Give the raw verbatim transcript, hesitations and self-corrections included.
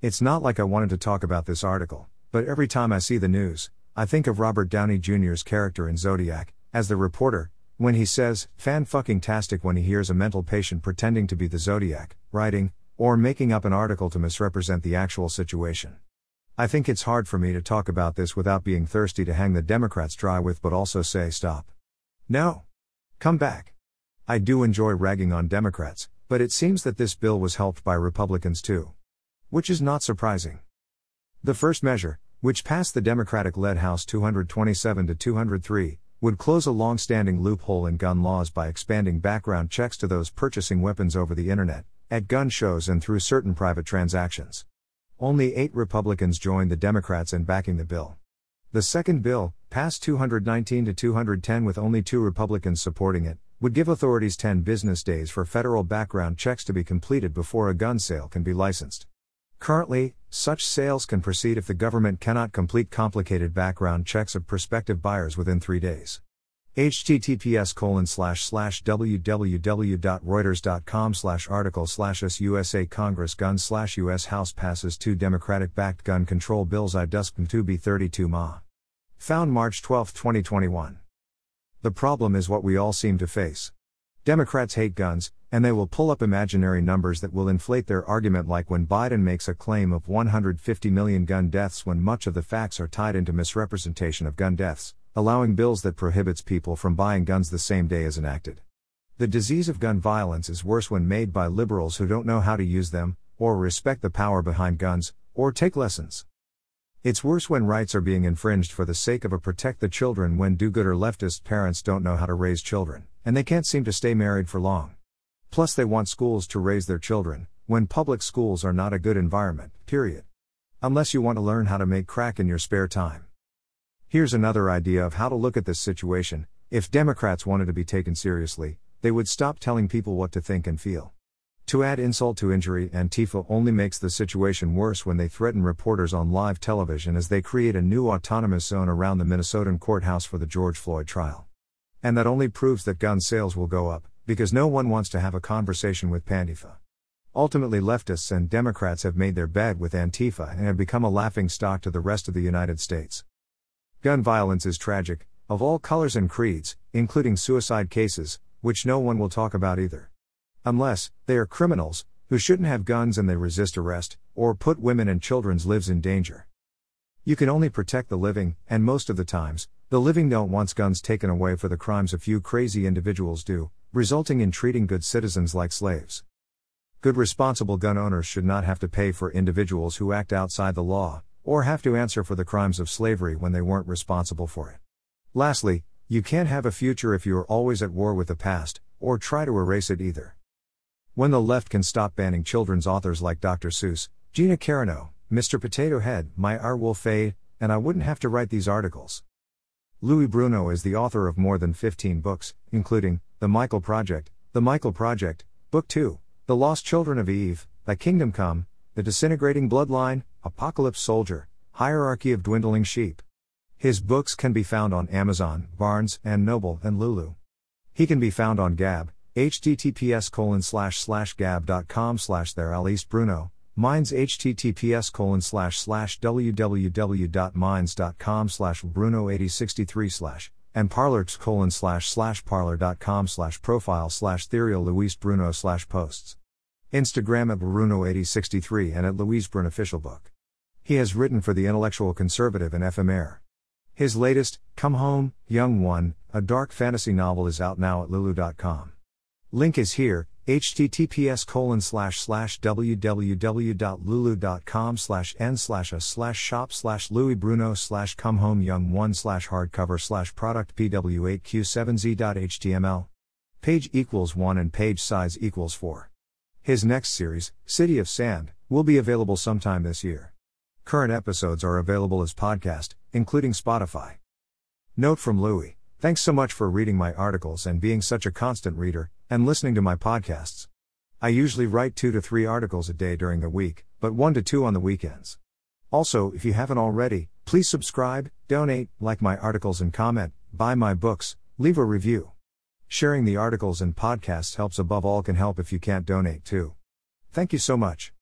It's not like I wanted to talk about this article, but every time I see the news, I think of Robert Downey Junior's character in Zodiac, as the reporter, when he says, fan-fucking-tastic when he hears a mental patient pretending to be the Zodiac, writing, or making up an article to misrepresent the actual situation. I think it's hard for me to talk about this without being thirsty to hang the Democrats dry with, but also say stop. No. Come back. I do enjoy ragging on Democrats, but it seems that this bill was helped by Republicans too. Which is not surprising. The first measure, which passed the Democratic-led House two twenty-seven to two oh three, would close a long-standing loophole in gun laws by expanding background checks to those purchasing weapons over the internet, at gun shows and through certain private transactions. Only eight Republicans joined the Democrats in backing the bill. The second bill, passed two nineteen to two ten with only two Republicans supporting it, would give authorities ten business days for federal background checks to be completed before a gun sale can be licensed. Currently, such sales can proceed if the government cannot complete complicated background checks of prospective buyers within three days. H T T P S colon slash slash w w w dot reuters dot com slash article slash U S A Congress gun slash U S House passes two Democratic-backed gun control bills I D U S C M two B thirty-two M A. Found March twelfth, twenty twenty-one. The problem is what we all seem to face. Democrats hate guns, and they will pull up imaginary numbers that will inflate their argument, like when Biden makes a claim of one hundred fifty million gun deaths when much of the facts are tied into misrepresentation of gun deaths, allowing bills that prohibits people from buying guns the same day as enacted. The disease of gun violence is worse when made by liberals who don't know how to use them, or respect the power behind guns, or take lessons. It's worse when rights are being infringed for the sake of a protect the children, when do-gooder leftist parents don't know how to raise children, and they can't seem to stay married for long. Plus they want schools to raise their children, when public schools are not a good environment, period. Unless you want to learn how to make crack in your spare time. Here's another idea of how to look at this situation. If Democrats wanted to be taken seriously, they would stop telling people what to think and feel. To add insult to injury, Antifa only makes the situation worse when they threaten reporters on live television as they create a new autonomous zone around the Minnesotan courthouse for the George Floyd trial. And that only proves that gun sales will go up, because no one wants to have a conversation with Pandifa. Ultimately, leftists and Democrats have made their bed with Antifa and have become a laughingstock to the rest of the United States. Gun violence is tragic, of all colors and creeds, including suicide cases, which no one will talk about either. Unless they are criminals, who shouldn't have guns and they resist arrest, or put women and children's lives in danger. You can only protect the living, and most of the times, the living don't want guns taken away for the crimes a few crazy individuals do, resulting in treating good citizens like slaves. Good responsible gun owners should not have to pay for individuals who act outside the law, or have to answer for the crimes of slavery when they weren't responsible for it. Lastly, you can't have a future if you are always at war with the past, or try to erase it either. When the left can stop banning children's authors like Doctor Seuss, Gina Carano, Mister Potato Head, my art will fade, and I wouldn't have to write these articles. Louis Bruno is the author of more than fifteen books, including The Michael Project, The Michael Project, Book two, The Lost Children of Eve, The Kingdom Come, The Disintegrating Bloodline, Apocalypse Soldier, Hierarchy of Dwindling Sheep. His books can be found on Amazon, Barnes and Noble, and Lulu. He can be found on Gab, H T T P S colon slash slash gab dot com slash their Louis Bruno, Minds H T T P S colon slash slash w w w dot minds dot com slash bruno eight oh six three slash, and Parler colon slash slash parler dot com slash profile slash theory Louis Bruno slash posts. Instagram at Bruno eight oh six three and at Louis Bruno official book. He has written for The Intellectual Conservative and F M R. His latest, Come Home, Young One, a dark fantasy novel, is out now at lulu dot com. Link is here, h t t p s colon slash slash w w w dot lulu dot com slash n slash a slash shop slash Louis Bruno slash come home young one slash hardcover slash product p w eight q seven z dot h t m l. Page equals one and page size equals four. His next series, City of Sand, will be available sometime this year. Current episodes are available as podcast, including Spotify. Note from Louis: thanks so much for reading my articles and being such a constant reader, and listening to my podcasts. I usually write two to three articles a day during the week, but one to two on the weekends. Also, if you haven't already, please subscribe, donate, like my articles and comment, buy my books, leave a review. Sharing the articles and podcasts helps above all can help if you can't donate too. Thank you so much.